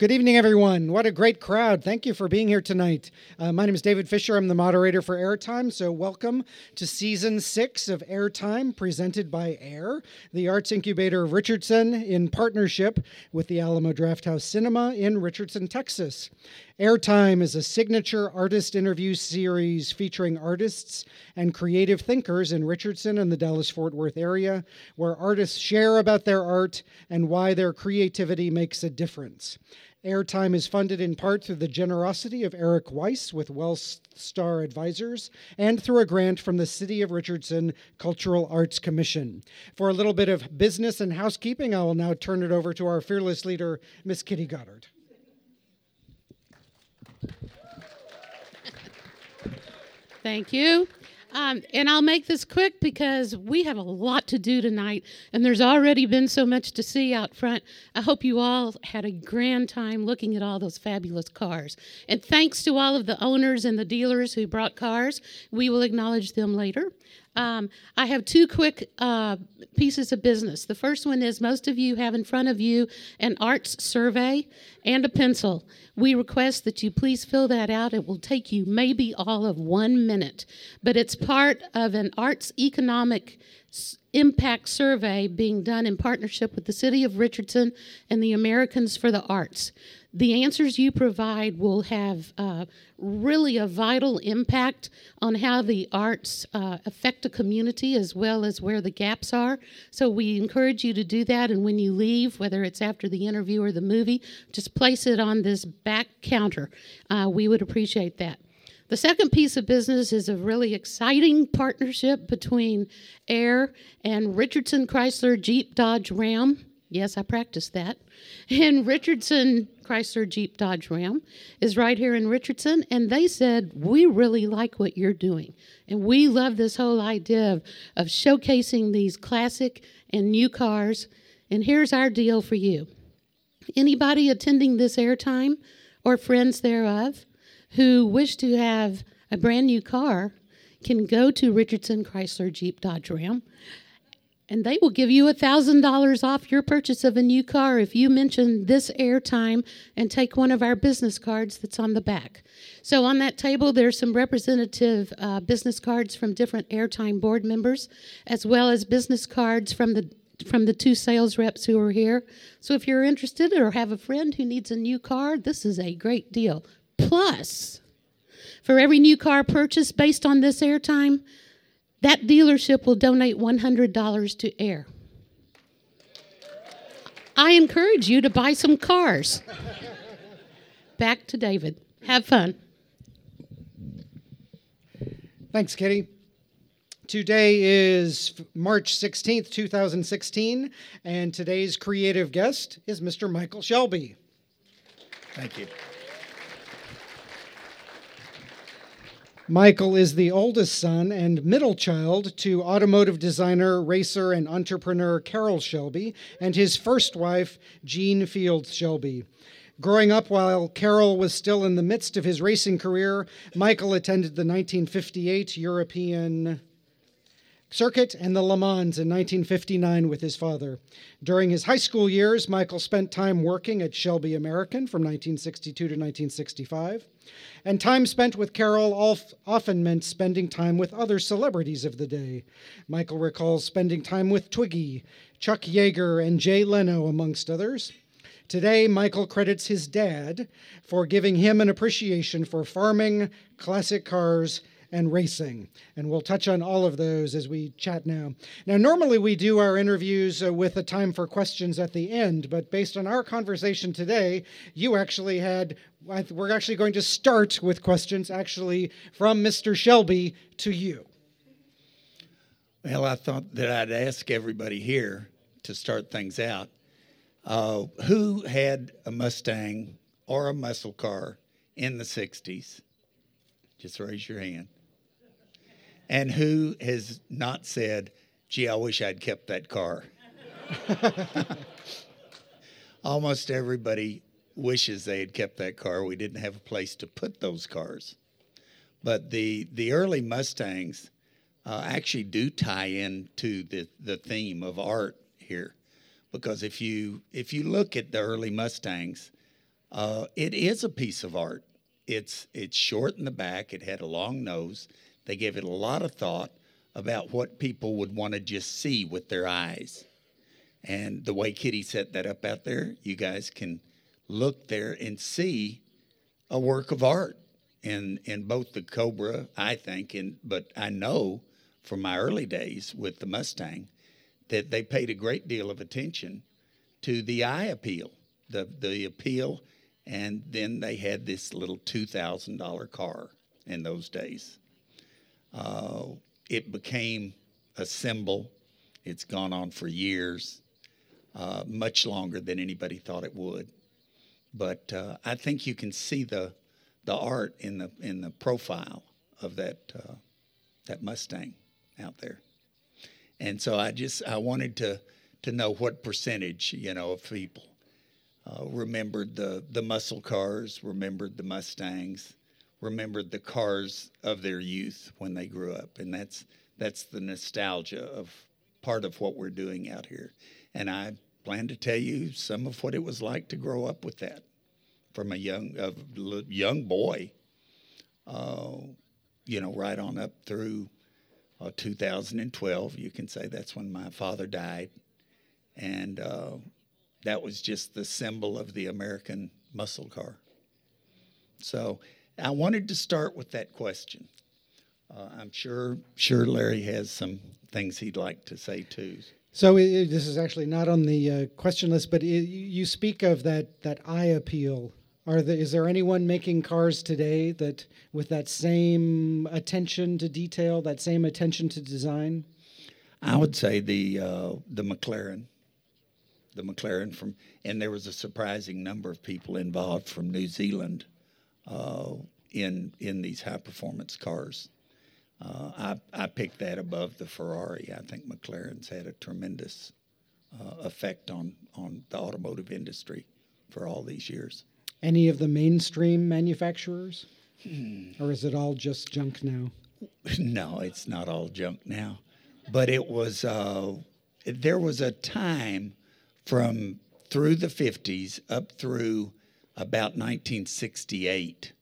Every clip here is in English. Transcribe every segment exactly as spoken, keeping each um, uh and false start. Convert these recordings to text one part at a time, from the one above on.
Good evening, everyone. What a great crowd. Thank you for being here tonight. Uh, my name is David Fisher. I'm the moderator for Airtime, so welcome to Season six of Airtime, presented by AIR, the arts incubator of Richardson, in partnership with the Alamo Drafthouse Cinema in Richardson, Texas. Airtime is a signature artist interview series featuring artists and creative thinkers in Richardson and the Dallas-Fort Worth area, where artists share about their art and why their creativity makes a difference. Airtime is funded in part through the generosity of Eric Wise with Wellstar Advisors and through a grant from the City of Richardson Cultural Arts Commission. For a little bit of business and housekeeping, I will now turn it over to our fearless leader, Miss Kitty Goddard. Thank you. Um, and I'll make this quick because we have a lot to do tonight, and there's already been so much to see out front. I hope you all had a grand time looking at all those fabulous cars. And thanks to all of the owners and the dealers who brought cars. We will acknowledge them later. Um, I have two quick uh, pieces of business. The first one is most of you have in front of you an arts survey and a pencil. We request that you please fill that out. It will take you maybe all of one minute, but it's part of an arts economic s- impact survey being done in partnership with the City of Richardson and the Americans for the Arts. The answers you provide will have uh, really a vital impact on how the arts uh, affect a community as well as where the gaps are. So we encourage you to do that, and when you leave, whether it's after the interview or the movie, just place it on this back counter. Uh, we would appreciate that. The second piece of business is a really exciting partnership between AIR and Richardson Chrysler Jeep Dodge Ram. Yes, I practiced that. And Richardson Chrysler Jeep Dodge Ram is right here in Richardson, and they said, we really like what you're doing. And we love this whole idea of, of showcasing these classic and new cars. And here's our deal for you. Anybody attending this Airtime or friends thereof who wish to have a brand new car can go to Richardson Chrysler Jeep Dodge Ram, and they will give you one thousand dollars off your purchase of a new car if you mention this Airtime and take one of our business cards that's on the back. So on that table, there's some representative uh, business cards from different Airtime board members, as well as business cards from the from the two sales reps who are here. So if you're interested or have a friend who needs a new car, this is a great deal. Plus, for every new car purchased based on this Airtime, that dealership will donate one hundred dollars to AIR. I encourage you to buy some cars. Back to David. Have fun. Thanks, Kitty. Today is March sixteenth, two thousand sixteen, and today's creative guest is Mister Michael Shelby. Thank you. Michael is the oldest son and middle child to automotive designer, racer, and entrepreneur Carroll Shelby and his first wife, Jean Fields Shelby. Growing up while Carroll was still in the midst of his racing career, Michael attended the nineteen fifty-eight European Circuit and the Le Mans in nineteen fifty-nine with his father. During his high school years, Michael spent time working at Shelby American from nineteen sixty-two to nineteen sixty-five, and time spent with Carroll often meant spending time with other celebrities of the day. Michael recalls spending time with Twiggy, Chuck Yeager, and Jay Leno, amongst others. Today, Michael credits his dad for giving him an appreciation for farming, classic cars, and racing. And we'll touch on all of those as we chat now. Now, normally we do our interviews uh, with a time for questions at the end, but based on our conversation today, you actually had, we're actually going to start with questions actually from Mister Shelby to you. Well, I thought that I'd ask everybody here to start things out. Uh, who had a Mustang or a muscle car in the sixties? Just raise your hand. And who has not said, gee, I wish I'd kept that car? Almost everybody wishes they had kept that car. We didn't have a place to put those cars. But the the early Mustangs uh, actually do tie into the, the theme of art here. Because if you if you look at the early Mustangs, Uh, it is a piece of art. It's it's short in the back. It had a long nose. They gave it a lot of thought about what people would want to just see with their eyes. And the way Kitty set that up out there, you guys can look there and see a work of art in, in both the Cobra, I think, and but I know from my early days with the Mustang that they paid a great deal of attention to the eye appeal, the the appeal, and then they had this little two thousand dollars car in those days. Uh, it became a symbol. It's gone on for years, uh, much longer than anybody thought it would. But uh, I think you can see the the art in the in the profile of that uh, that Mustang out there. And so I just I wanted to to know what percentage, you know, of people uh, remembered the the muscle cars, remembered the Mustangs, remembered the cars of their youth when they grew up, and that's that's the nostalgia of part of what we're doing out here. And I plan to tell you some of what it was like to grow up with that from a young a young boy, uh, you know, right on up through uh, two thousand twelve. You can say that's when my father died. And uh, that was just the symbol of the American muscle car. So I wanted to start with that question. Uh, I'm sure sure Larry has some things he'd like to say too. So it, this is actually not on the uh, question list, but it, you speak of that, that eye appeal. Are the, is there anyone making cars today that with that same attention to detail, that same attention to design? I would say the uh, the McLaren, the McLaren from, and there was a surprising number of people involved from New Zealand uh, in in these high performance cars. Uh, I, I picked that above the Ferrari. I think McLaren's had a tremendous uh, effect on, on the automotive industry for all these years. Any of the mainstream manufacturers? Hmm. Or is it all just junk now? No, it's not all junk now. But it was, uh, there was a time from through the fifties up through about nineteen sixty-eight,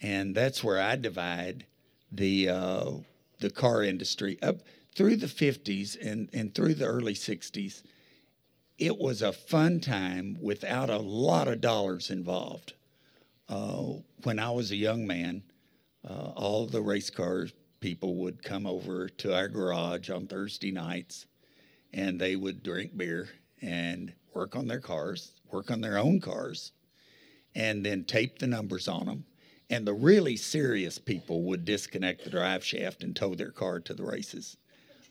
and that's where I divide the uh, the car industry up through the fifties and, and through the early sixties. It was a fun time without a lot of dollars involved. Uh, when I was a young man, uh, all the race car people would come over to our garage on Thursday nights, and they would drink beer and work on their cars, work on their own cars, and then tape the numbers on them. And the really serious people would disconnect the drive shaft and tow their car to the races.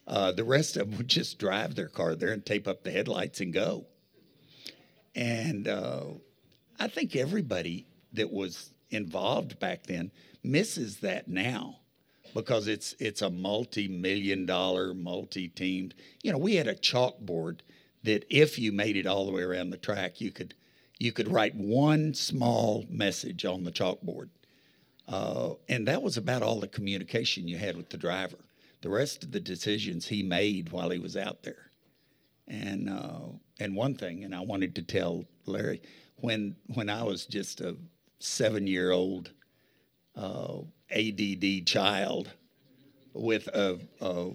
Uh, the rest of them would just drive their car there and tape up the headlights and go. And uh, I think everybody that was involved back then misses that now because it's it's a multi-million dollar, multi-teamed. You know, we had a chalkboard that if you made it all the way around the track, you could you could write one small message on the chalkboard. Uh, and that was about all the communication you had with the driver. The rest of the decisions he made while he was out there. And uh, and one thing, and I wanted to tell Larry, when when I was just a seven-year-old uh, A D D child with a, a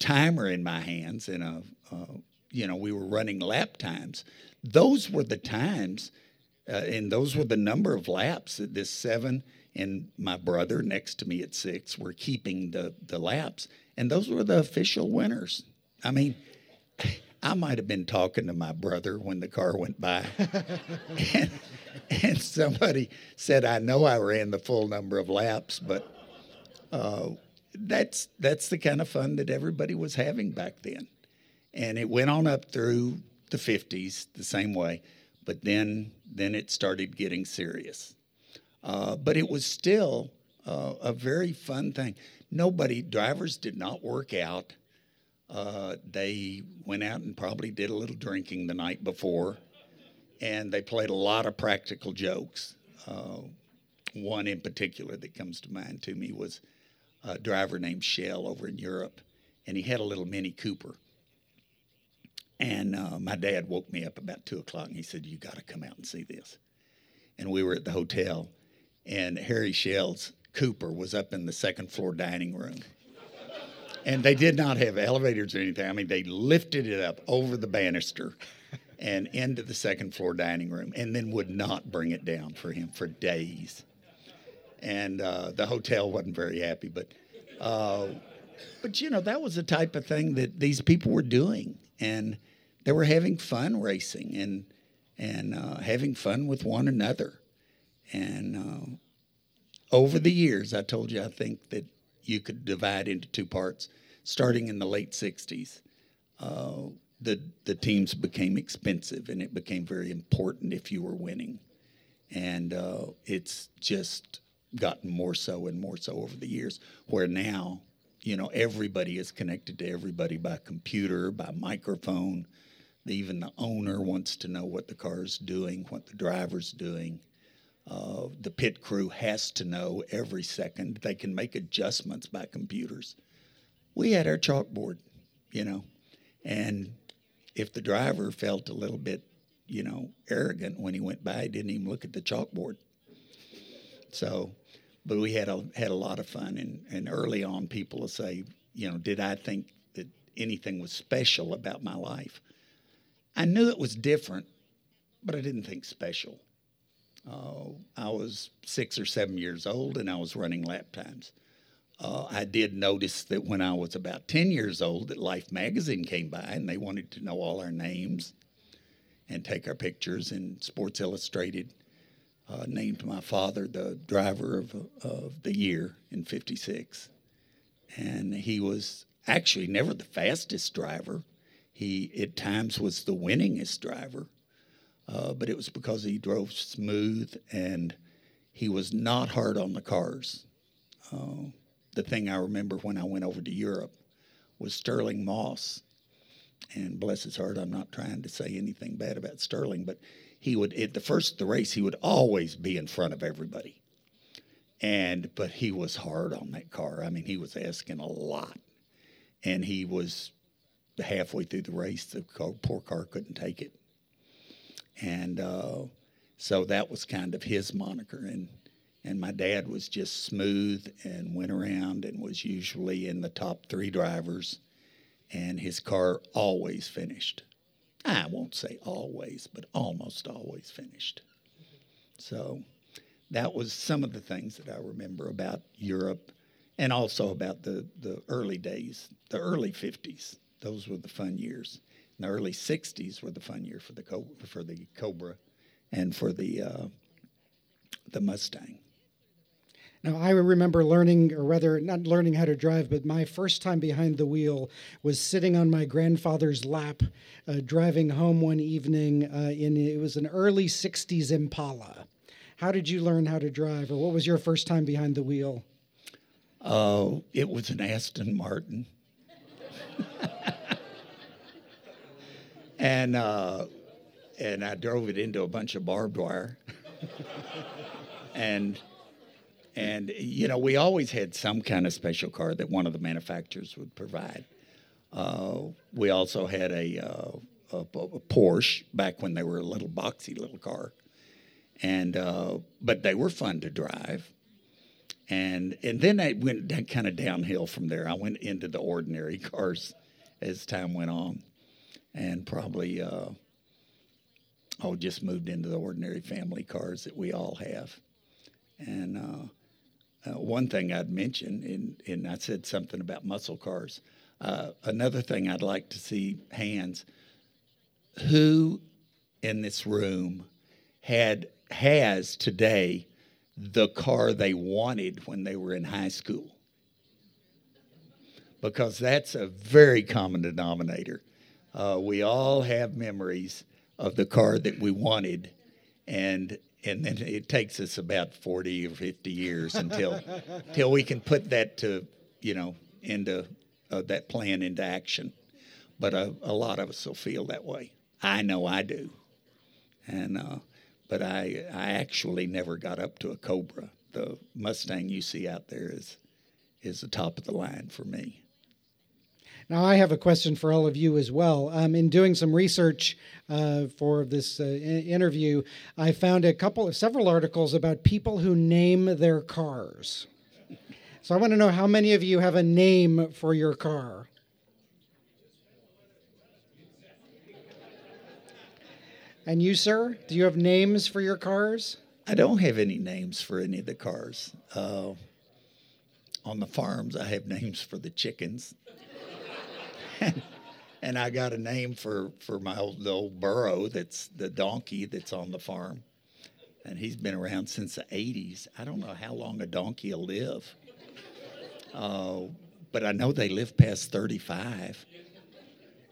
timer in my hands and, a, a, you know, we were running lap times. Those were the times, uh, and those were the number of laps that this seven and my brother next to me at six were keeping the, the laps. And those were the official winners. I mean, I might have been talking to my brother when the car went by. and, and somebody said, I know I ran the full number of laps, but uh, that's that's the kind of fun that everybody was having back then. And it went on up through the fifties the same way, but then then it started getting serious. Uh, but it was still uh, a very fun thing. Nobody, drivers did not work out. Uh, they went out and probably did a little drinking the night before, and they played a lot of practical jokes. Uh, one in particular that comes to mind to me was a driver named Shell over in Europe, and he had a little Mini Cooper. And uh, my dad woke me up about two o'clock, and he said, you got to come out and see this. and we were at the hotel, and Harry Shell's Cooper was up in the second floor dining room. And they did not have elevators or anything. I mean, they lifted it up over the banister and into the second floor dining room, and then would not bring it down for him for days. And uh, the hotel wasn't very happy, but uh, but you know, that was the type of thing that these people were doing, and they were having fun racing and and uh, having fun with one another. And uh, over the years, I told you, I think that you could divide into two parts. Starting in the late sixties, uh, the the teams became expensive, and it became very important if you were winning. And uh, it's just gotten more so and more so over the years, where now, you know, everybody is connected to everybody by computer, by microphone. Even the owner wants to know what the car's doing, what the driver's doing. Uh, the pit crew has to know every second. They can make adjustments by computers. We had our chalkboard, you know, and if the driver felt a little bit, you know, arrogant when he went by, he didn't even look at the chalkboard. So, but we had a, had a lot of fun, and, and early on people will say, you know, did I think that anything was special about my life? I knew it was different, but I didn't think special. Uh, I was six or seven years old, and I was running lap times. Uh, I did notice that when I was about ten years old that Life magazine came by, and they wanted to know all our names and take our pictures. And Sports Illustrated uh, named my father the driver of, of the year in fifty-six. And he was actually never the fastest driver. He, at times, was the winningest driver. Uh, but it was because he drove smooth, and he was not hard on the cars. Uh, the thing I remember when I went over to Europe was Stirling Moss. And bless his heart, I'm not trying to say anything bad about Stirling, but he would, at the first of the race, he would always be in front of everybody. And but he was hard on that car. I mean, he was asking a lot. And he was halfway through the race, the car, poor car couldn't take it. And uh, so that was kind of his moniker. And and my dad was just smooth and went around and was usually in the top three drivers. And his car always finished. I won't say always, but almost always finished. So that was some of the things that I remember about Europe, and also about the, the early days, the early fifties. Those were the fun years. The early sixties were the fun year for the Cobra, for the Cobra, and for the uh, the Mustang. Now, I remember learning, or rather, not learning how to drive, but my first time behind the wheel was sitting on my grandfather's lap, uh, driving home one evening. Uh, in it was an early sixties Impala. How did you learn how to drive, or what was your first time behind the wheel? Oh, it was an Aston Martin. And uh, and I drove it into a bunch of barbed wire. and, and you know, we always had some kind of special car that one of the manufacturers would provide. Uh, we also had a, uh, a, a Porsche back when they were a little boxy little car. and uh, But they were fun to drive. And, and then I went kind of downhill from there. I went into the ordinary cars as time went on. And probably, uh, oh, just moved into the ordinary family cars that we all have. And uh, uh, one thing I'd mention, and, and I said something about muscle cars. Uh, another thing I'd like to see hands. Who in this room had has today the car they wanted when they were in high school? Because that's a very common denominator. Uh, we all have memories of the car that we wanted, and and then it takes us about forty or fifty years until till we can put that to, you know, into uh, that plan into action. But uh, a lot of us will feel that way. I know I do, and uh, but I I actually never got up to a Cobra. The Mustang you see out there is is the top of the line for me. Now, I have a question for all of you as well. Um, in doing some research uh, for this uh, interview, I found a couple of several articles about people who name their cars. So I want to know how many of you have a name for your car. And you, sir, do you have names for your cars? I don't have any names for any of the cars. Uh, on the farms, I have names for the chickens. And I got a name for, for my old, the old burro, that's the donkey that's on the farm. And he's been around since the eighties. I don't know how long a donkey will live. Uh, but I know they live past thirty-five.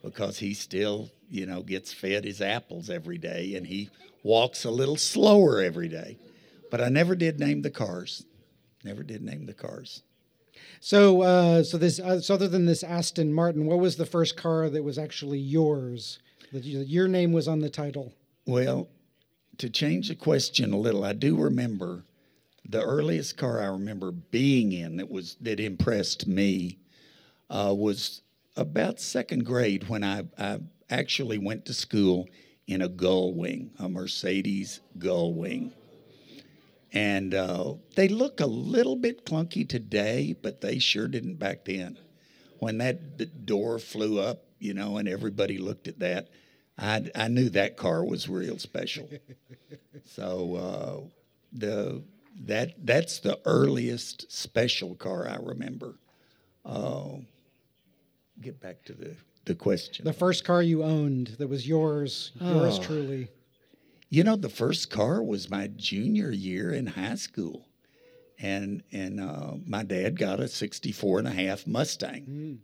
Because he still, you know, gets fed his apples every day, and he walks a little slower every day. But I never did name the cars. Never did name the cars. So, uh, so this, uh, so other than this Aston Martin, what was the first car that was actually yours? That you, your name was on the title. Well, to change the question a little, I do remember the earliest car I remember being in that was that impressed me uh, was. About second grade, when I, I actually went to school in a gull wing, a Mercedes gull wing. And uh, they look a little bit clunky today, but they sure didn't back then. When that d- door flew up, you know, and everybody looked at that, I, I knew that car was real special. So uh, the that that's the earliest special car I remember. Uh, Get back to the, the question. The first car you owned that was yours, oh. yours truly. You know, the first car was my junior year in high school. And and uh, my dad got a sixty-four and a half Mustang. Mm.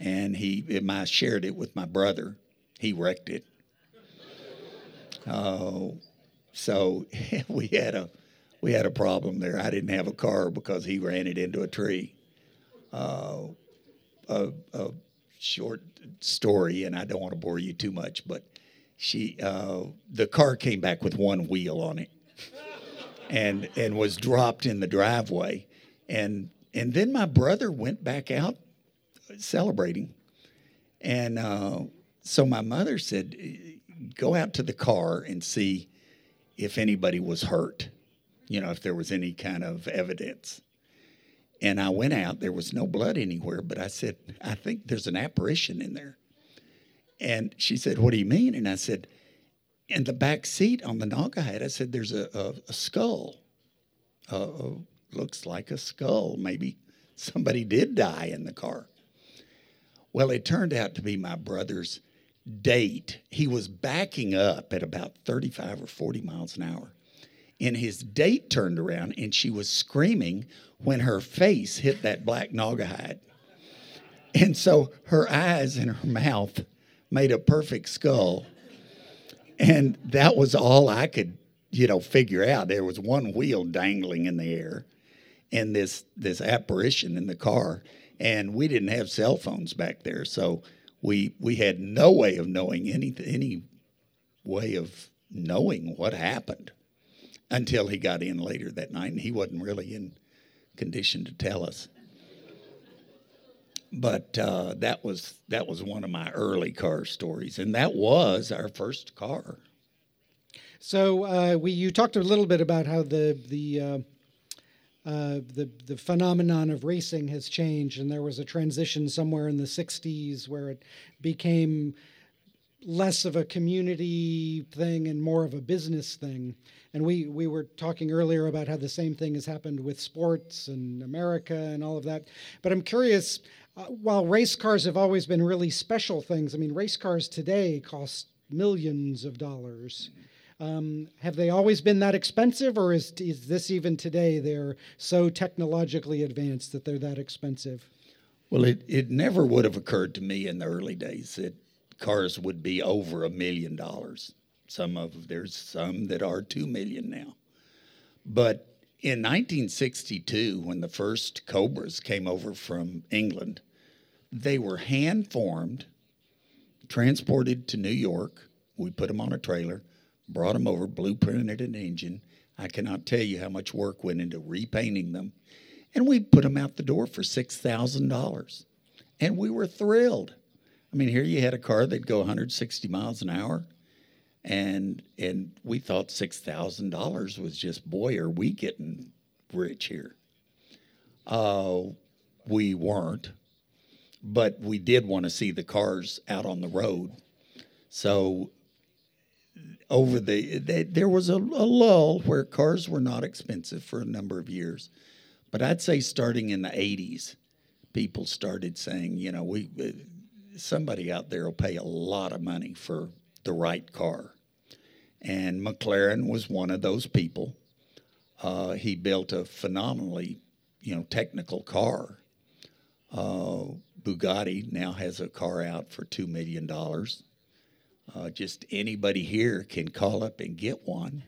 And he and I shared it with my brother. He wrecked it. uh, so we had a we had a problem there. I didn't have a car because he ran it into a tree. Uh A, a short story, and I don't want to bore you too much, but she, uh, the car came back with one wheel on it, and and was dropped in the driveway, and and then my brother went back out celebrating, and uh, so my mother said, "Go out to the car and see if anybody was hurt, you know, if there was any kind of evidence." And I went out. There was no blood anywhere, but I said, "I think there's an apparition in there." And she said, "What do you mean?" And I said, "In the back seat on the Naugahyde," I said, "there's a, a, a skull. Uh, looks like a skull. Maybe somebody did die in the car." Well, it turned out to be my brother's date. He was backing up at about thirty-five or forty miles an hour. And his date turned around, and she was screaming when her face hit that black Naugahyde. And so her eyes and her mouth made a perfect skull. And that was all I could, you know, figure out. There was one wheel dangling in the air and this, this apparition in the car. And we didn't have cell phones back there, so we we had no way of knowing any any way of knowing what happened. Until he got in later that night, and he wasn't really in condition to tell us. But uh, that was that was one of my early car stories, and that was our first car. So uh, we you talked a little bit about how the the uh, uh, the the phenomenon of racing has changed, and there was a transition somewhere in the sixties where it became less of a community thing and more of a business thing. And we, we were talking earlier about how the same thing has happened with sports and America and all of that. But I'm curious, uh, while race cars have always been really special things, I mean, race cars today cost millions of dollars. Um, have they always been that expensive, or is is this even today they're so technologically advanced that they're that expensive? Well, it, it never would have occurred to me in the early days that cars would be over a million dollars. Some of there's some that are two million now. But in nineteen sixty-two, when the first Cobras came over from England, they were hand formed, transported to New York. We put them on a trailer, brought them over, blueprinted an engine. I cannot tell you how much work went into repainting them. And we put them out the door for six thousand dollars. And we were thrilled. I mean, here you had a car that'd go one hundred sixty miles an hour, and and we thought six thousand dollars was just, boy, are we getting rich here. Uh, we weren't, but we did want to see the cars out on the road. So over the, they, there was a, a lull where cars were not expensive for a number of years. But I'd say starting in the eighties, people started saying, you know, we somebody out there will pay a lot of money for the right car. And McLaren was one of those people. Uh, he built a phenomenally, you know, technical car. Uh, Bugatti now has a car out for two million dollars. Uh, just anybody here can call up and get one.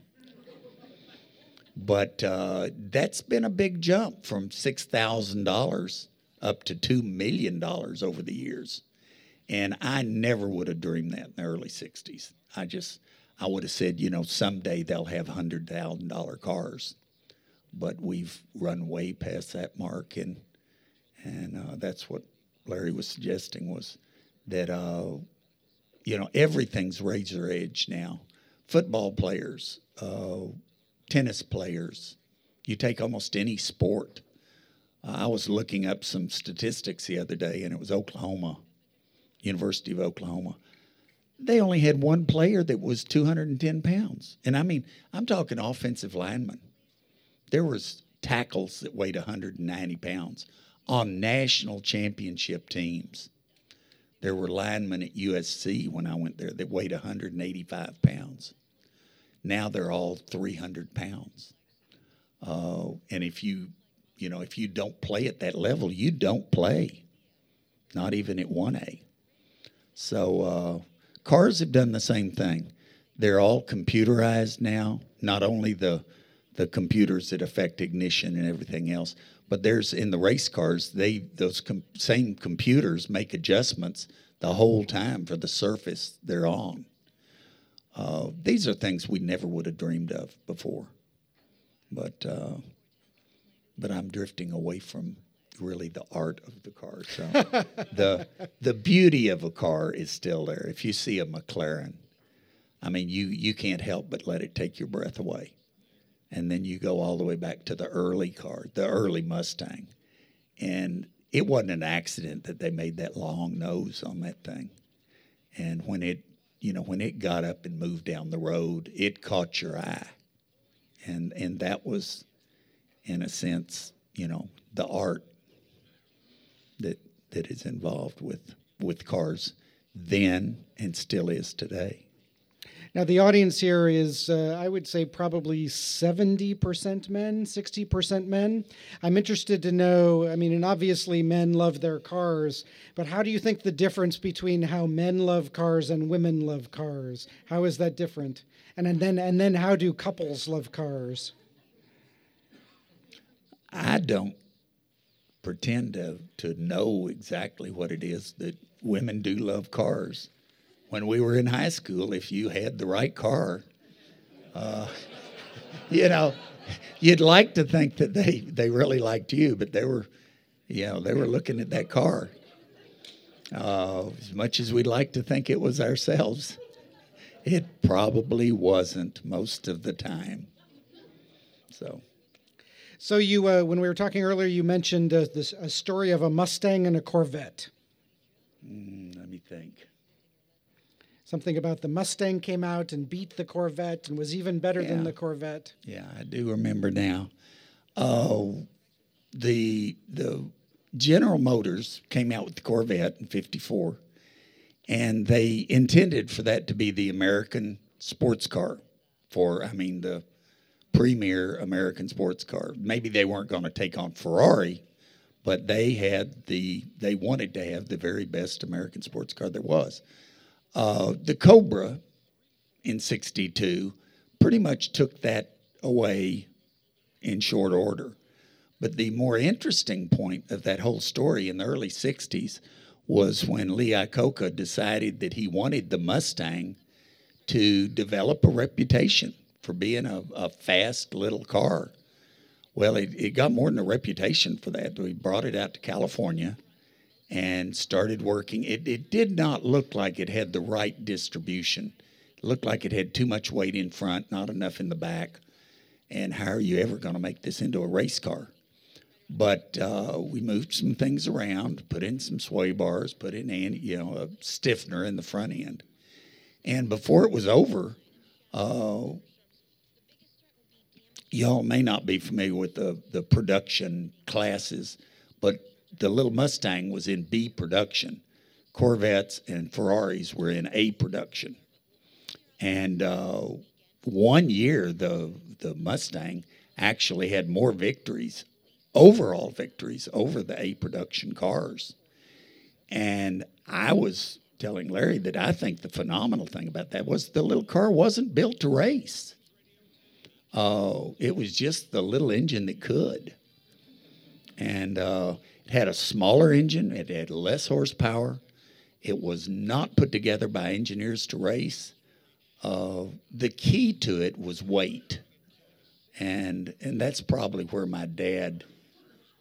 But uh, that's been a big jump from six thousand dollars up to two million dollars over the years. And I never would have dreamed that in the early sixties. I just, I would have said, you know, someday they'll have one hundred thousand dollars cars. But we've run way past that mark. And and uh, that's what Larry was suggesting, was that, uh, you know, everything's razor edge now. Football players, uh tennis players, you take almost any sport. Uh, I was looking up some statistics the other day, and it was Oklahoma, University of Oklahoma. They only had one player that was two hundred ten pounds. And I mean, I'm talking offensive linemen. There was tackles that weighed one hundred ninety pounds on national championship teams. There were linemen at U S C when I went there that weighed one hundred eighty-five pounds. Now they're all three hundred pounds. Uh, and if you, you know, if you don't play at that level, you don't play, not even at one A. So uh, cars have done the same thing. They're all computerized now, not only the the computers that affect ignition and everything else, but there's in the race cars, they those com- same computers make adjustments the whole time for the surface they're on. Uh, these are things we never would have dreamed of before, but uh, but I'm drifting away from really the art of the car. So the the beauty of a car is still there. If you see a McLaren, I mean, you you can't help but let it take your breath away, and then you go all the way back to the early car, the early Mustang, and it wasn't an accident that they made that long nose on that thing, and when it. You know, when it got up and moved down the road, it caught your eye. And and that was, in a sense, you know, the art that that is involved with, with cars then and still is today. Now, the audience here is, uh, I would say, probably seventy percent men, sixty percent men. I'm interested to know, I mean, and obviously men love their cars, but how do you think the difference between how men love cars and women love cars? How is that different? And, and then and then how do couples love cars? I don't pretend to, to know exactly what it is that women do love cars. When we were in high school, if you had the right car, uh, you know, you'd like to think that they, they really liked you, but they were, you know, they were looking at that car. Uh, as much as we'd like to think it was ourselves, it probably wasn't most of the time. So. So you, uh, when we were talking earlier, you mentioned uh, this, a story of a Mustang and a Corvette. Mm, let me think. Something about the Mustang came out and beat the Corvette and was even better yeah. than the Corvette. Yeah, I do remember now. Uh, the the General Motors came out with the Corvette in fifty-four, and they intended for that to be the American sports car for, I mean, the premier American sports car. Maybe they weren't going to take on Ferrari, but they had the they wanted to have the very best American sports car there was. Uh, the Cobra in sixty-two pretty much took that away in short order. But the more interesting point of that whole story in the early sixties was when Lee Iacocca decided that he wanted the Mustang to develop a reputation for being a, a fast little car. Well, it, it got more than a reputation for that. We brought it out to California. and started working. It, it did not look like it had the right distribution. It looked like it had too much weight in front, not enough in the back. And how are you ever going to make this into a race car? But uh, we moved some things around, put in some sway bars, put in an, you know, a stiffener in the front end. And before it was over, uh, y'all may not be familiar with the, the production classes, but the little Mustang was in B production. Corvettes and Ferraris were in A production. And uh, one year, the the Mustang actually had more victories, overall victories, over the A production cars. And I was telling Larry that I think the phenomenal thing about that was the little car wasn't built to race. Uh, it was just the little engine that could. And uh, it had a smaller engine. It had less horsepower. It was not put together by engineers to race. Uh, the key to it was weight. And and that's probably where my dad,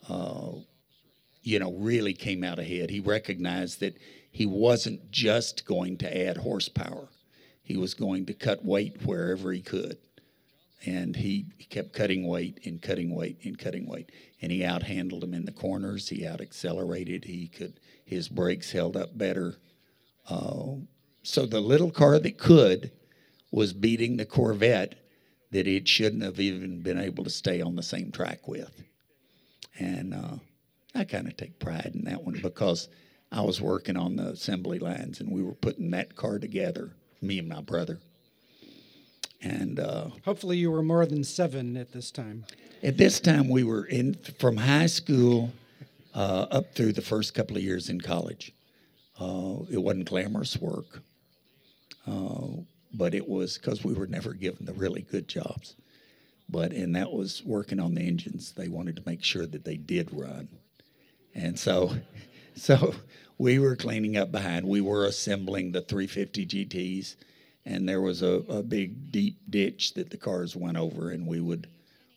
uh, you know, really came out ahead. He recognized that he wasn't just going to add horsepower. He was going to cut weight wherever he could. And he kept cutting weight and cutting weight and cutting weight. And he outhandled him in the corners. He out-accelerated. He could, his brakes held up better. Uh, so the little car that could was beating the Corvette that it shouldn't have even been able to stay on the same track with. And uh, I kind of take pride in that one because I was working on the assembly lines and we were putting that car together, me and my brother. And uh, hopefully you were more than seven at this time. At this time, we were in from high school uh, up through the first couple of years in college. Uh, it wasn't glamorous work, uh, but it was because we were never given the really good jobs. But and that was working on the engines. They wanted to make sure that they did run, and so so we were cleaning up behind. We were assembling the three fifty G Ts. And there was a, a big, deep ditch that the cars went over, and we would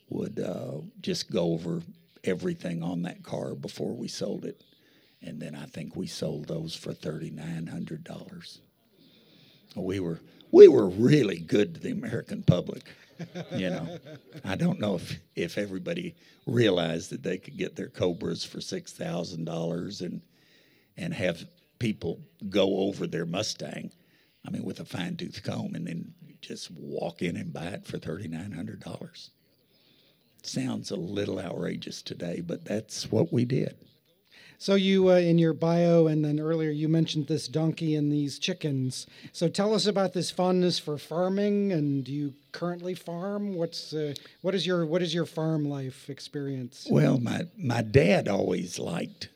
would uh, just go over everything on that car before we sold it. And then I think we sold those for thirty-nine hundred dollars. We were we were really good to the American public. You know, I don't know if, if everybody realized that they could get their Cobras for six thousand dollars and and have people go over their Mustang. I mean, with a fine-tooth comb, and then just walk in and buy it for thirty-nine hundred dollars. Sounds a little outrageous today, but that's what we did. So you, uh, in your bio, and then earlier you mentioned this donkey and these chickens. So tell us about this fondness for farming, and do you currently farm? What's uh, what is your what is your farm life experience? Well, my my dad always liked.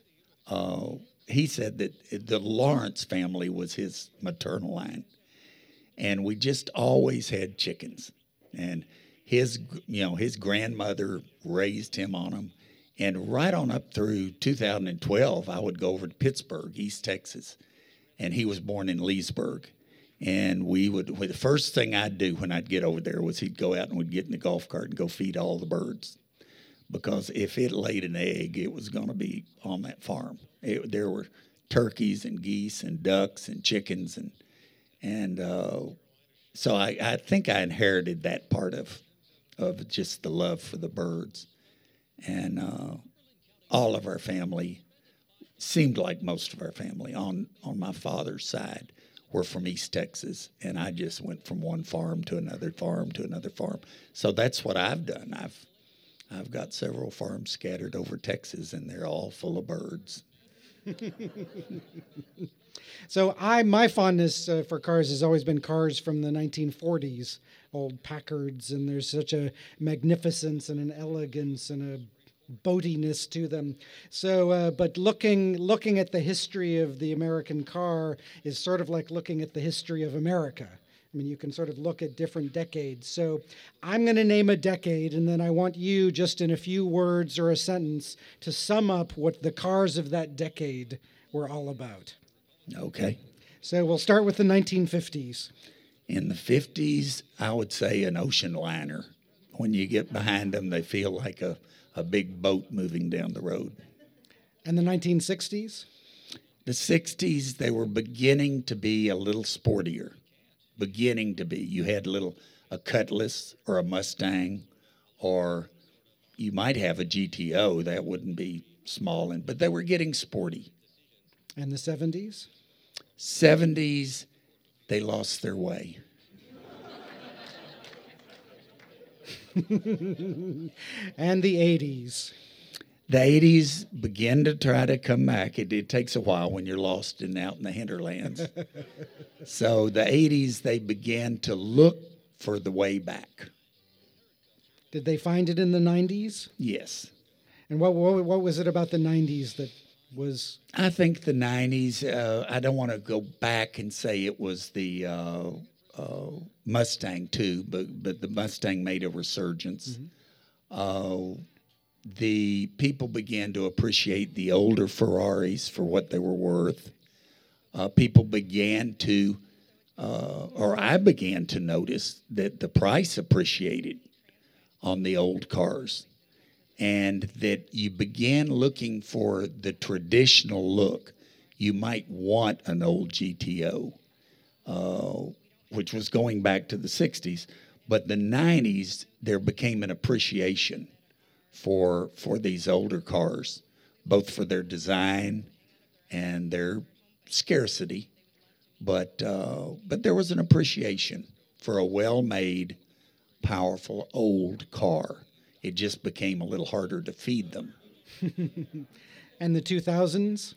Uh, He said that the Lawrence family was his maternal line. And we just always had chickens. And his, you know, his grandmother raised him on them. And right on up through two thousand twelve, I would go over to Pittsburgh, East Texas. And he was born in Leesburg. And we would, the first thing I'd do when I'd get over there was he'd go out and we'd get in the golf cart and go feed all the birds. Because if it laid an egg, it was going to be on that farm. It, there were turkeys and geese and ducks and chickens. And and uh, so I, I think I inherited that part of of just the love for the birds. And uh, all of our family, seemed like most of our family on, on my father's side, were from East Texas. And I just went from one farm to another farm to another farm. So that's what I've done. I've I've got several farms scattered over Texas, and they're all full of birds. So I, my fondness uh, for cars has always been cars from the nineteen forties, old Packards, and there's such a magnificence and an elegance and a boatiness to them. So, uh, but looking looking at the history of the American car is sort of like looking at the history of America. I mean, you can sort of look at different decades. So I'm going to name a decade, and then I want you, just in a few words or a sentence, to sum up what the cars of that decade were all about. Okay. So we'll start with the nineteen fifties. In the fifties, I would say an ocean liner. When you get behind them, they feel like a, a big boat moving down the road. And the nineteen sixties? The sixties, they were beginning to be a little sportier, beginning to be. You had little a Cutlass or a Mustang, or you might have a G T O. That wouldn't be small, and but they were getting sporty. And the seventies? seventies, they lost their way. And the eighties? The eighties begin to try to come back. It, it takes a while when you're lost and out in the hinterlands. So the eighties, they began to look for the way back. Did they find it in the nineties? Yes. And what what, what was it about the nineties that was... I think the nineties, uh, I don't want to go back and say it was the uh, uh, Mustang too, but, but the Mustang made a resurgence. Mm-hmm. Uh The people began to appreciate the older Ferraris for what they were worth. Uh, people began to, uh, or I began to notice that the price appreciated on the old cars, and that you began looking for the traditional look. You might want an old G T O, uh, which was going back to the sixties, but the nineties, there became an appreciation for for these older cars, both for their design and their scarcity, but uh, but there was an appreciation for a well-made, powerful old car. It just became a little harder to feed them. And the two thousands?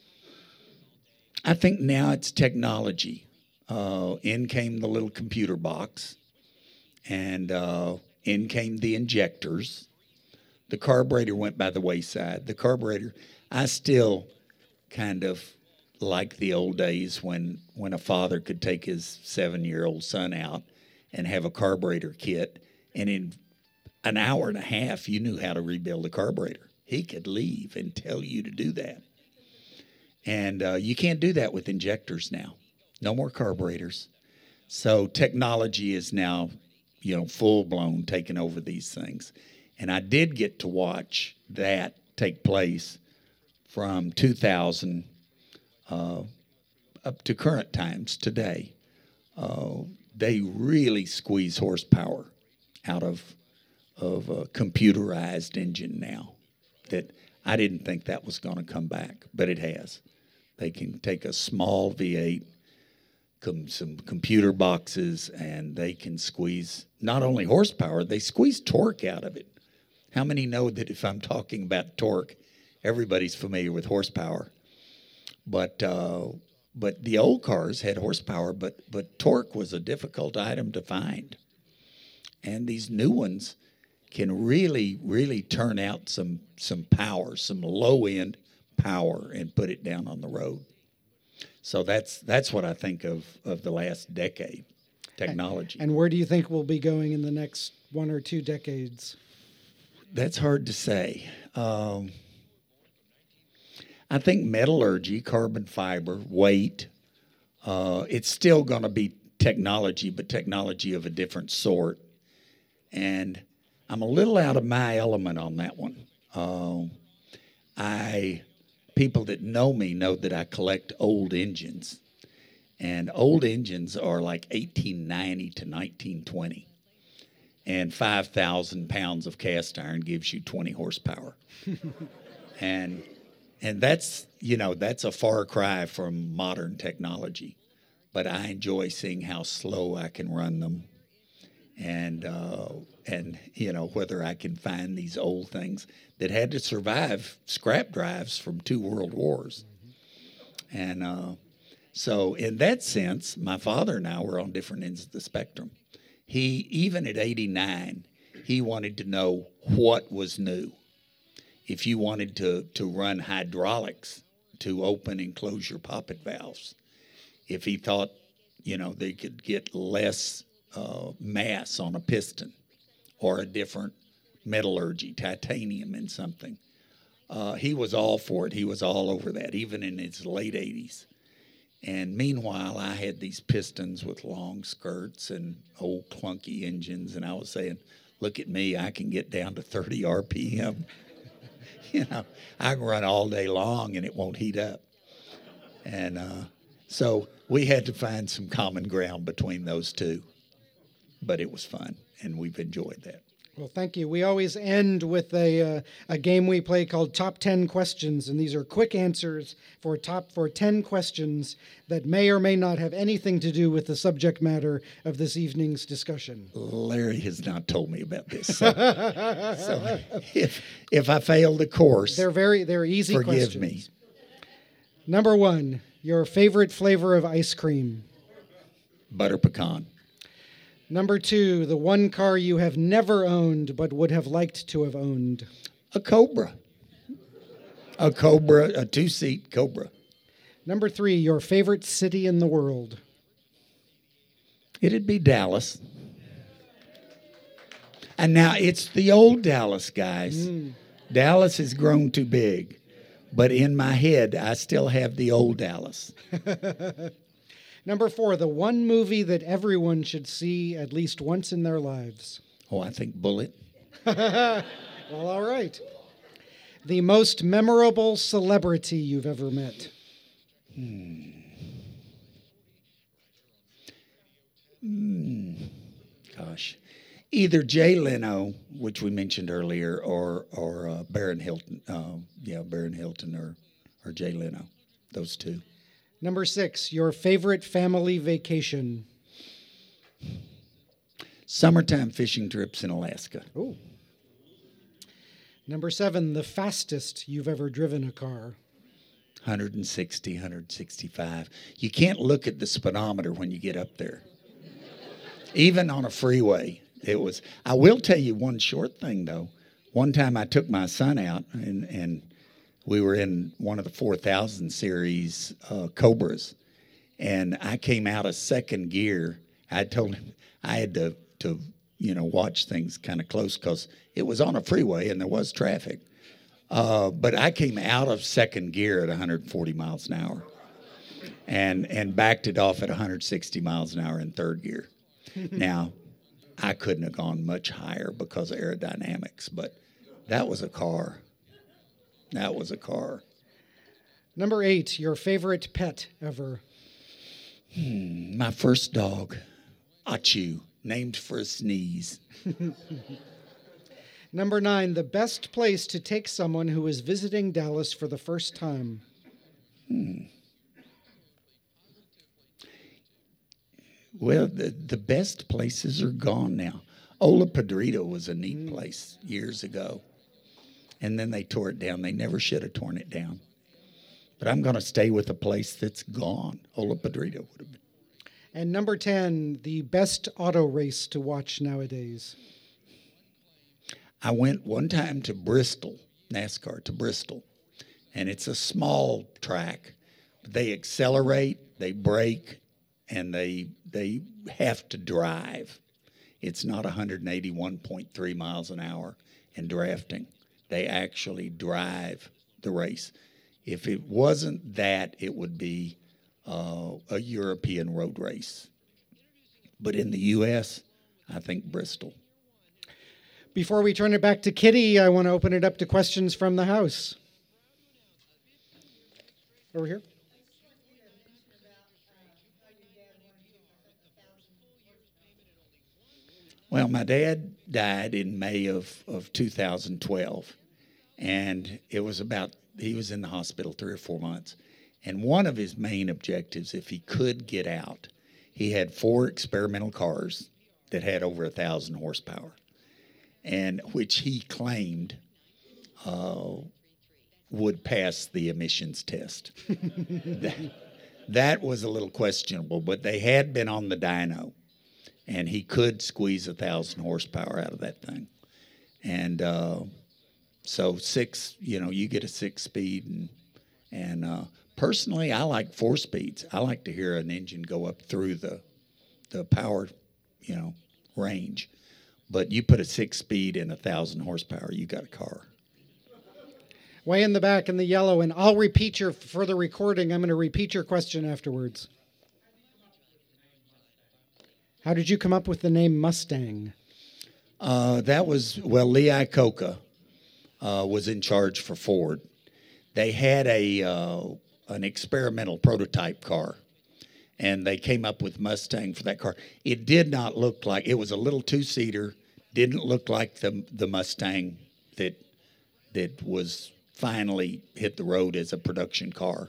I think now it's technology. Uh, in came the little computer box, and uh, in came the injectors. The carburetor went by the wayside. The carburetor, I still kind of like the old days when, when a father could take his seven-year-old son out and have a carburetor kit, and in an hour and a half, you knew how to rebuild the carburetor. He could leave and tell you to do that. And uh, you can't do that with injectors now. No more carburetors. So technology is now, you know, full-blown taking over these things. And I did get to watch that take place from two thousand uh, up to current times today. Uh, they really squeeze horsepower out of of a computerized engine now. That I didn't think that was going to come back, but it has. They can take a small V eight, com- some computer boxes, and they can squeeze not only horsepower, they squeeze torque out of it. How many know that if I'm talking about torque, everybody's familiar with horsepower? But uh, but the old cars had horsepower, but but torque was a difficult item to find. And these new ones can really, really turn out some some power, some low-end power, and put it down on the road. So that's that's what I think of, of the last decade, technology. And where do you think we'll be going in the next one or two decades? That's hard to say. Um, I think metallurgy, carbon fiber, weight, uh, it's still going to be technology, but technology of a different sort. And I'm a little out of my element on that one. Um, I people that know me know that I collect old engines. And old engines are like eighteen ninety to nineteen twenty. And five thousand pounds of cast iron gives you twenty horsepower. and and that's, you know, that's a far cry from modern technology. But I enjoy seeing how slow I can run them. And, uh, and you know, whether I can find these old things that had to survive scrap drives from two world wars. Mm-hmm. And uh, so in that sense, my father and I were on different ends of the spectrum. He, even at eighty-nine, he wanted to know what was new. If you wanted to, to run hydraulics to open and close your poppet valves, if he thought, you know, they could get less uh, mass on a piston or a different metallurgy, titanium and something, uh, he was all for it. He was all over that, even in his late eighties. And meanwhile, I had these pistons with long skirts and old clunky engines, and I was saying, look at me, I can get down to thirty R P M. You know, I can run all day long, and it won't heat up. And uh, so we had to find some common ground between those two. But it was fun, and we've enjoyed that. Well, thank you. We always end with a uh, a game we play called Top ten Questions, and these are quick answers for top for ten questions that may or may not have anything to do with the subject matter of this evening's discussion. Larry has not told me about this, so, so if if I fail the course, they're very they're easy. Forgive questions. Forgive me. Number one, your favorite flavor of ice cream? Butter pecan. Number two, the one car you have never owned but would have liked to have owned. A Cobra. A Cobra, a two-seat Cobra. Number three, your favorite city in the world. It'd be Dallas. And now it's the old Dallas, guys. Mm. Dallas has grown too big. But in my head, I still have the old Dallas. Number four, the one movie that everyone should see at least once in their lives. Oh, I think Bullet. Well, all right. The most memorable celebrity you've ever met. Hmm. Mm. Gosh. Either Jay Leno, which we mentioned earlier, or or uh, Baron Hilton. Uh, yeah, Baron Hilton or, or Jay Leno. Those two. Number six, your favorite family vacation. Summertime fishing trips in Alaska. Ooh. Number seven, the fastest you've ever driven a car. one sixty, one sixty-five. You can't look at the speedometer when you get up there. Even on a freeway, it was. I will tell you one short thing, though. One time I took my son out and... and we were in one of the four thousand series uh, Cobras, and I came out of second gear. I told him I had to, to you know, watch things kind of close because it was on a freeway and there was traffic. Uh, but I came out of second gear at one forty miles an hour and, and backed it off at one sixty miles an hour in third gear. Now, I couldn't have gone much higher because of aerodynamics, but that was a car. That was a car. Number eight, your favorite pet ever. Hmm, my first dog, Achu, named for a sneeze. Number nine, the best place to take someone who is visiting Dallas for the first time. Hmm. Well, the, the best places are gone now. Ola Podrida was a neat place years ago. And then they tore it down. They never should have torn it down. But I'm going to stay with a place that's gone. Ola Podrida would have been. And number ten, the best auto race to watch nowadays. I went one time to Bristol, NASCAR to Bristol. And it's a small track. They accelerate, they brake, and they they have to drive. It's not one eighty-one point three miles an hour and drafting. They actually drive the race. If it wasn't that, it would be uh, a European road race. But in the U S, I think Bristol. Before we turn it back to Kitty, I want to open it up to questions from the house. Over here. Well, my dad died in May of, of two thousand twelve. And it was about, he was in the hospital three or four months. And one of his main objectives, if he could get out, he had four experimental cars that had over one thousand horsepower, and which he claimed uh, would pass the emissions test. that, that was a little questionable, but they had been on the dyno, and he could squeeze one thousand horsepower out of that thing. And... Uh, So six, you know, you get a six-speed, and and uh, personally, I like four speeds. I like to hear an engine go up through the the power, you know, range. But you put a six-speed and a thousand horsepower, you got a car. Way in the back in the yellow, and I'll repeat your for the recording. I'm going to repeat your question afterwards. How did you come up with the name Mustang? Uh, that was well, Lee Iacocca. Uh, was in charge for Ford. They had a uh, an experimental prototype car, and they came up with Mustang for that car. It did not look like, it was a little two-seater, didn't look like the the Mustang that that was finally hit the road as a production car.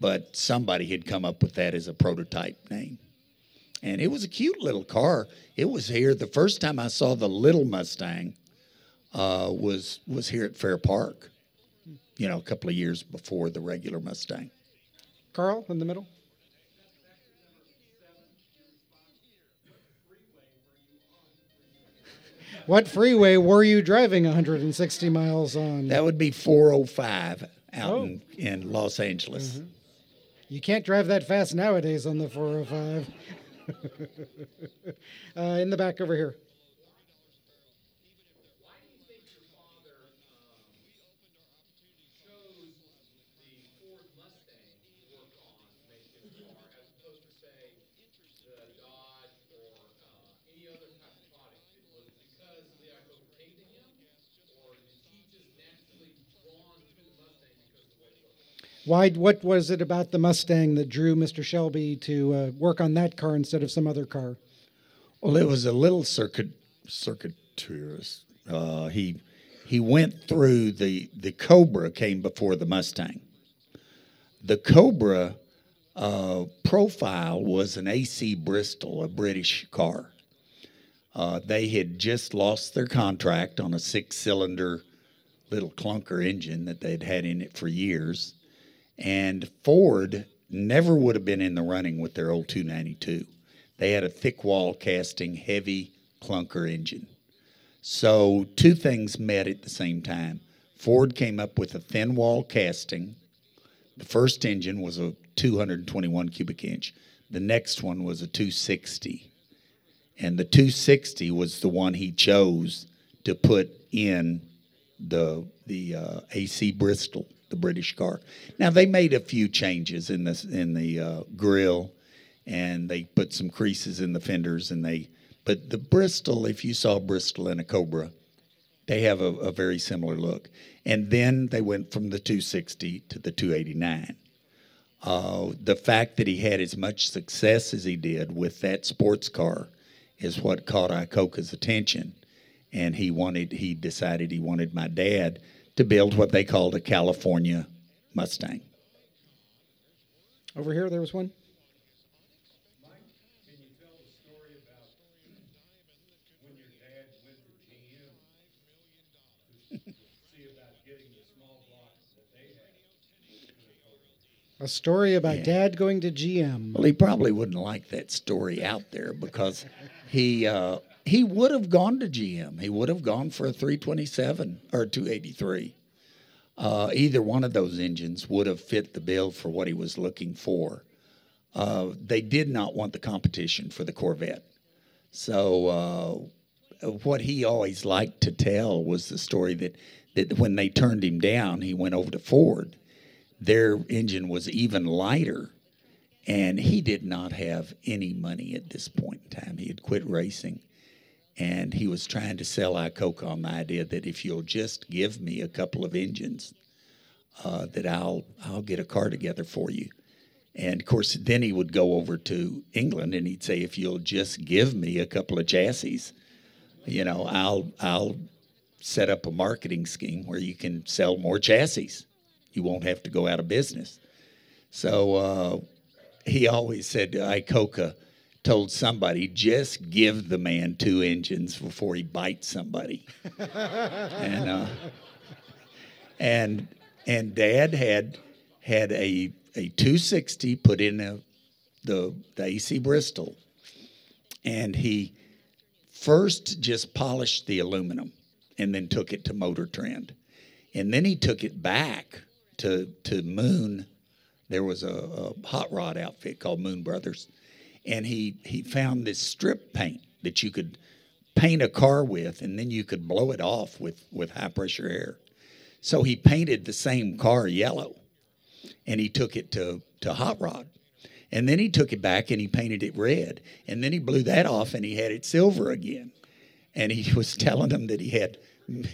But somebody had come up with that as a prototype name. And it was a cute little car. It was here. The first time I saw the little Mustang uh, was was here at Fair Park, you know, a couple of years before the regular Mustang. Carl, in the middle. What freeway were you driving one hundred sixty miles on? That would be four oh five out oh. in, in Los Angeles. Mm-hmm. You can't drive that fast nowadays on the four oh five. uh, in the back over here. Why? What was it about the Mustang that drew Mister Shelby to uh, work on that car instead of some other car? Well, it was a little circuit, circuitous. Uh, he he went through the the Cobra came before the Mustang. The Cobra uh, profile was an A C Bristol, a British car. Uh, they had just lost their contract on a six-cylinder little clunker engine that they'd had in it for years. And Ford never would have been in the running with their old two ninety-two. They had a thick wall casting, heavy clunker engine. So two things met at the same time. Ford came up with a thin wall casting. The first engine was a two hundred twenty-one cubic inch. The next one was a two sixty. And the two sixty was the one he chose to put in the, the uh, A C Bristol, the British car. Now they made a few changes in this in the uh, grill, and they put some creases in the fenders, and they. But the Bristol, if you saw Bristol and a Cobra, they have a, a very similar look. And then they went from the two sixty to the two eighty-nine. Uh, the fact that he had as much success as he did with that sports car is what caught Iacocca's attention, and he wanted. He decided he wanted my dad to build what they called a California Mustang. Over here, there was one. Mike, can you tell the story about when your dad went to G M to see about getting the small blocks that they had? A story about yeah. Dad going to G M. Well, he probably wouldn't like that story out there because he... Uh, He would have gone to G M. He would have gone for a three twenty-seven or two eighty-three. Uh, either one of those engines would have fit the bill for what he was looking for. Uh, they did not want the competition for the Corvette. So uh, what he always liked to tell was the story that, that when they turned him down, he went over to Ford. Their engine was even lighter, and he did not have any money at this point in time. He had quit racing. And he was trying to sell Iacocca on the idea that if you'll just give me a couple of engines, uh, that I'll I'll get a car together for you. And, of course, then he would go over to England and he'd say, if you'll just give me a couple of chassis, you know, I'll I'll set up a marketing scheme where you can sell more chassis. You won't have to go out of business. So uh, he always said to Iacocca, told somebody, just give the man two engines before he bites somebody. and uh, and and Dad had had a a two sixty put in a, the the A C Bristol, and he first just polished the aluminum and then took it to Motor Trend, and then he took it back to to Moon. There was a, a hot rod outfit called Moon Brothers. And he, he found this strip paint that you could paint a car with, and then you could blow it off with, with high-pressure air. So he painted the same car yellow, and he took it to, to Hot Rod. And then he took it back, and he painted it red. And then he blew that off, and he had it silver again. And he was telling them that he had,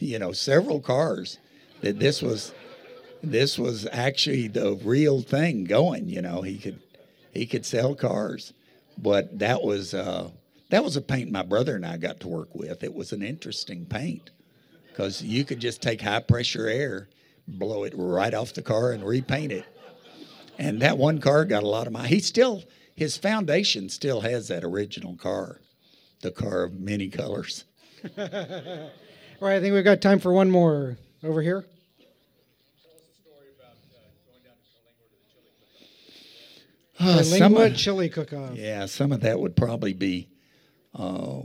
you know, several cars, that this was this was actually the real thing going. You know, he could he could sell cars, but that was uh, that was a paint my brother and I got to work with. It was an interesting paint because you could just take high pressure air, blow it right off the car, and repaint it. And that one car got a lot of my. He still his foundation still has that original car, the car of many colors. All right, I think we've got time for one more over here. Uh, some of, chili cook-off. Yeah, some of that would probably be, uh,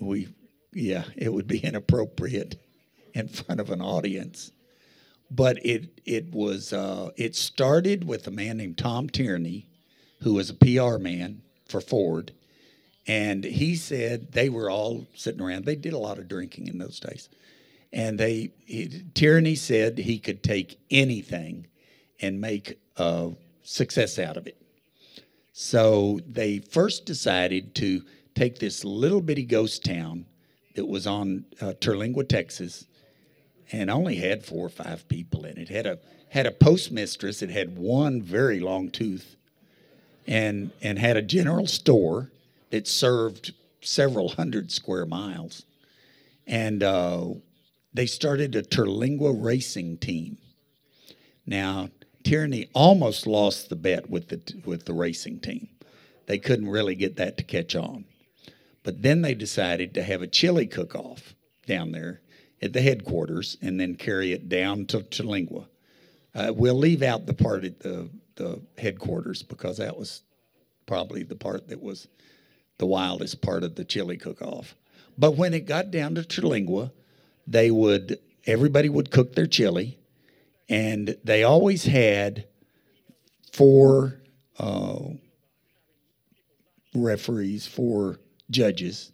we, yeah, it would be inappropriate in front of an audience. But it it was uh, it started with a man named Tom Tierney, who was a P R man for Ford, and he said they were all sitting around. They did a lot of drinking in those days, and they he, Tierney said he could take anything and make uh, success out of it. So they first decided to take this little bitty ghost town that was on uh, Terlingua, Texas, and only had four or five people in it. Had a had a postmistress. It had one very long tooth, and and had a general store that served several hundred square miles. And uh, they started a Terlingua racing team. Now, Tierney almost lost the bet with the with the racing team. They couldn't really get that to catch on. But then they decided to have a chili cook-off down there at the headquarters and then carry it down to Terlingua. Uh, we'll leave out the part at the, the headquarters because that was probably the part that was the wildest part of the chili cook-off. But when it got down to Terlingua, they would everybody would cook their chili. And they always had four uh, referees, four judges.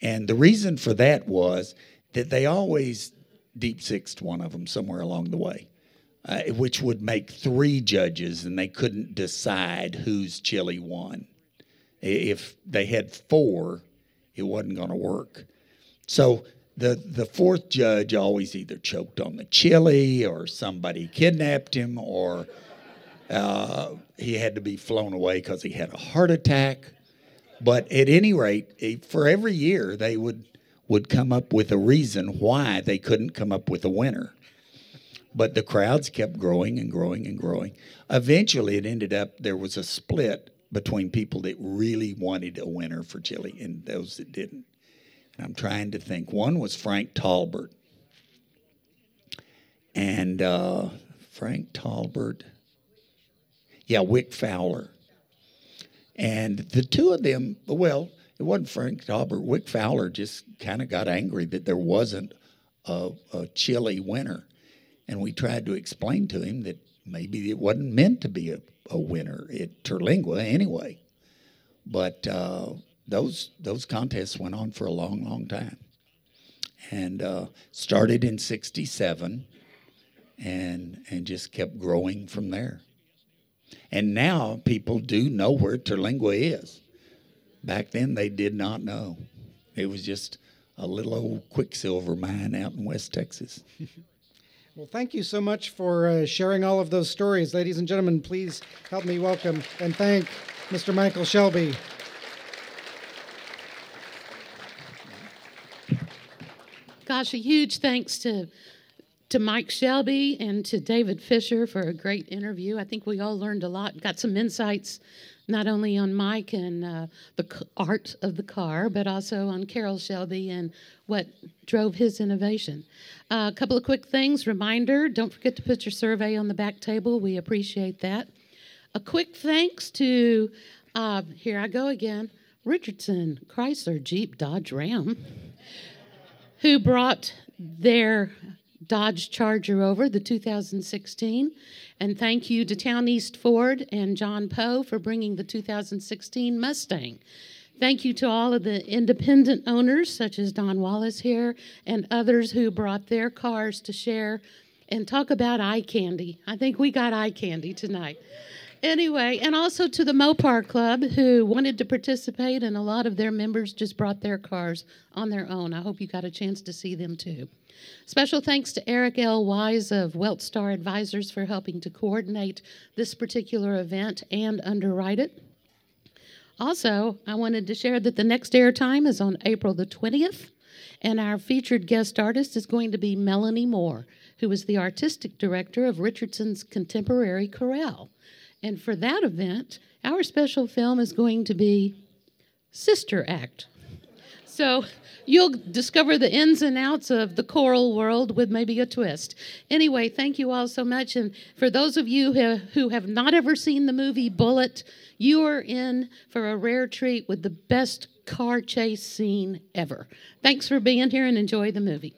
And the reason for that was that they always deep-sixed one of them somewhere along the way, uh, which would make three judges, and they couldn't decide whose chili won. If they had four, it wasn't going to work. So The the fourth judge always either choked on the chili or somebody kidnapped him or uh, he had to be flown away because he had a heart attack. But at any rate, for every year, they would, would come up with a reason why they couldn't come up with a winner. But the crowds kept growing and growing and growing. Eventually, it ended up there was a split between people that really wanted a winner for chili and those that didn't. I'm trying to think. One was Frank Talbert. And uh, Frank Talbert. Yeah, Wick Fowler. And the two of them, well, it wasn't Frank Talbert. Wick Fowler just kind of got angry that there wasn't a, a chili winner. And we tried to explain to him that maybe it wasn't meant to be a, a winner at Terlingua anyway. But Uh, Those those contests went on for a long, long time, and uh, started in sixty-seven, and and just kept growing from there. And now people do know where Terlingua is. Back then they did not know. It was just a little old quicksilver mine out in West Texas. Well, thank you so much for uh, sharing all of those stories, ladies and gentlemen. Please help me welcome and thank Mister Michael Shelby. Gosh, a huge thanks to to Mike Shelby and to David Fisher for a great interview. I think we all learned a lot, got some insights not only on Mike and uh, the art of the car, but also on Carroll Shelby and what drove his innovation. Uh, a couple of quick things. Reminder, don't forget to put your survey on the back table. We appreciate that. A quick thanks to, uh, here I go again, Richardson Chrysler Jeep Dodge Ram, who brought their Dodge Charger over, the two thousand sixteen. And thank you to Town East Ford and John Poe for bringing the two thousand sixteen Mustang. Thank you to all of the independent owners, such as Don Wallace here, and others who brought their cars to share. And talk about eye candy. I think we got eye candy tonight. Anyway, and also to the Mopar Club, who wanted to participate, and a lot of their members just brought their cars on their own. I hope you got a chance to see them, too. Special thanks to Eric L. Wise of Wellstar Advisors for helping to coordinate this particular event and underwrite it. Also, I wanted to share that the next Airtime is on April the twentieth, and our featured guest artist is going to be Melanie Moore, who is the artistic director of Richardson's Contemporary Chorale. And for that event, our special film is going to be Sister Act. So you'll discover the ins and outs of the choral world with maybe a twist. Anyway, thank you all so much. And for those of you who have not ever seen the movie Bullet, you are in for a rare treat with the best car chase scene ever. Thanks for being here and enjoy the movie.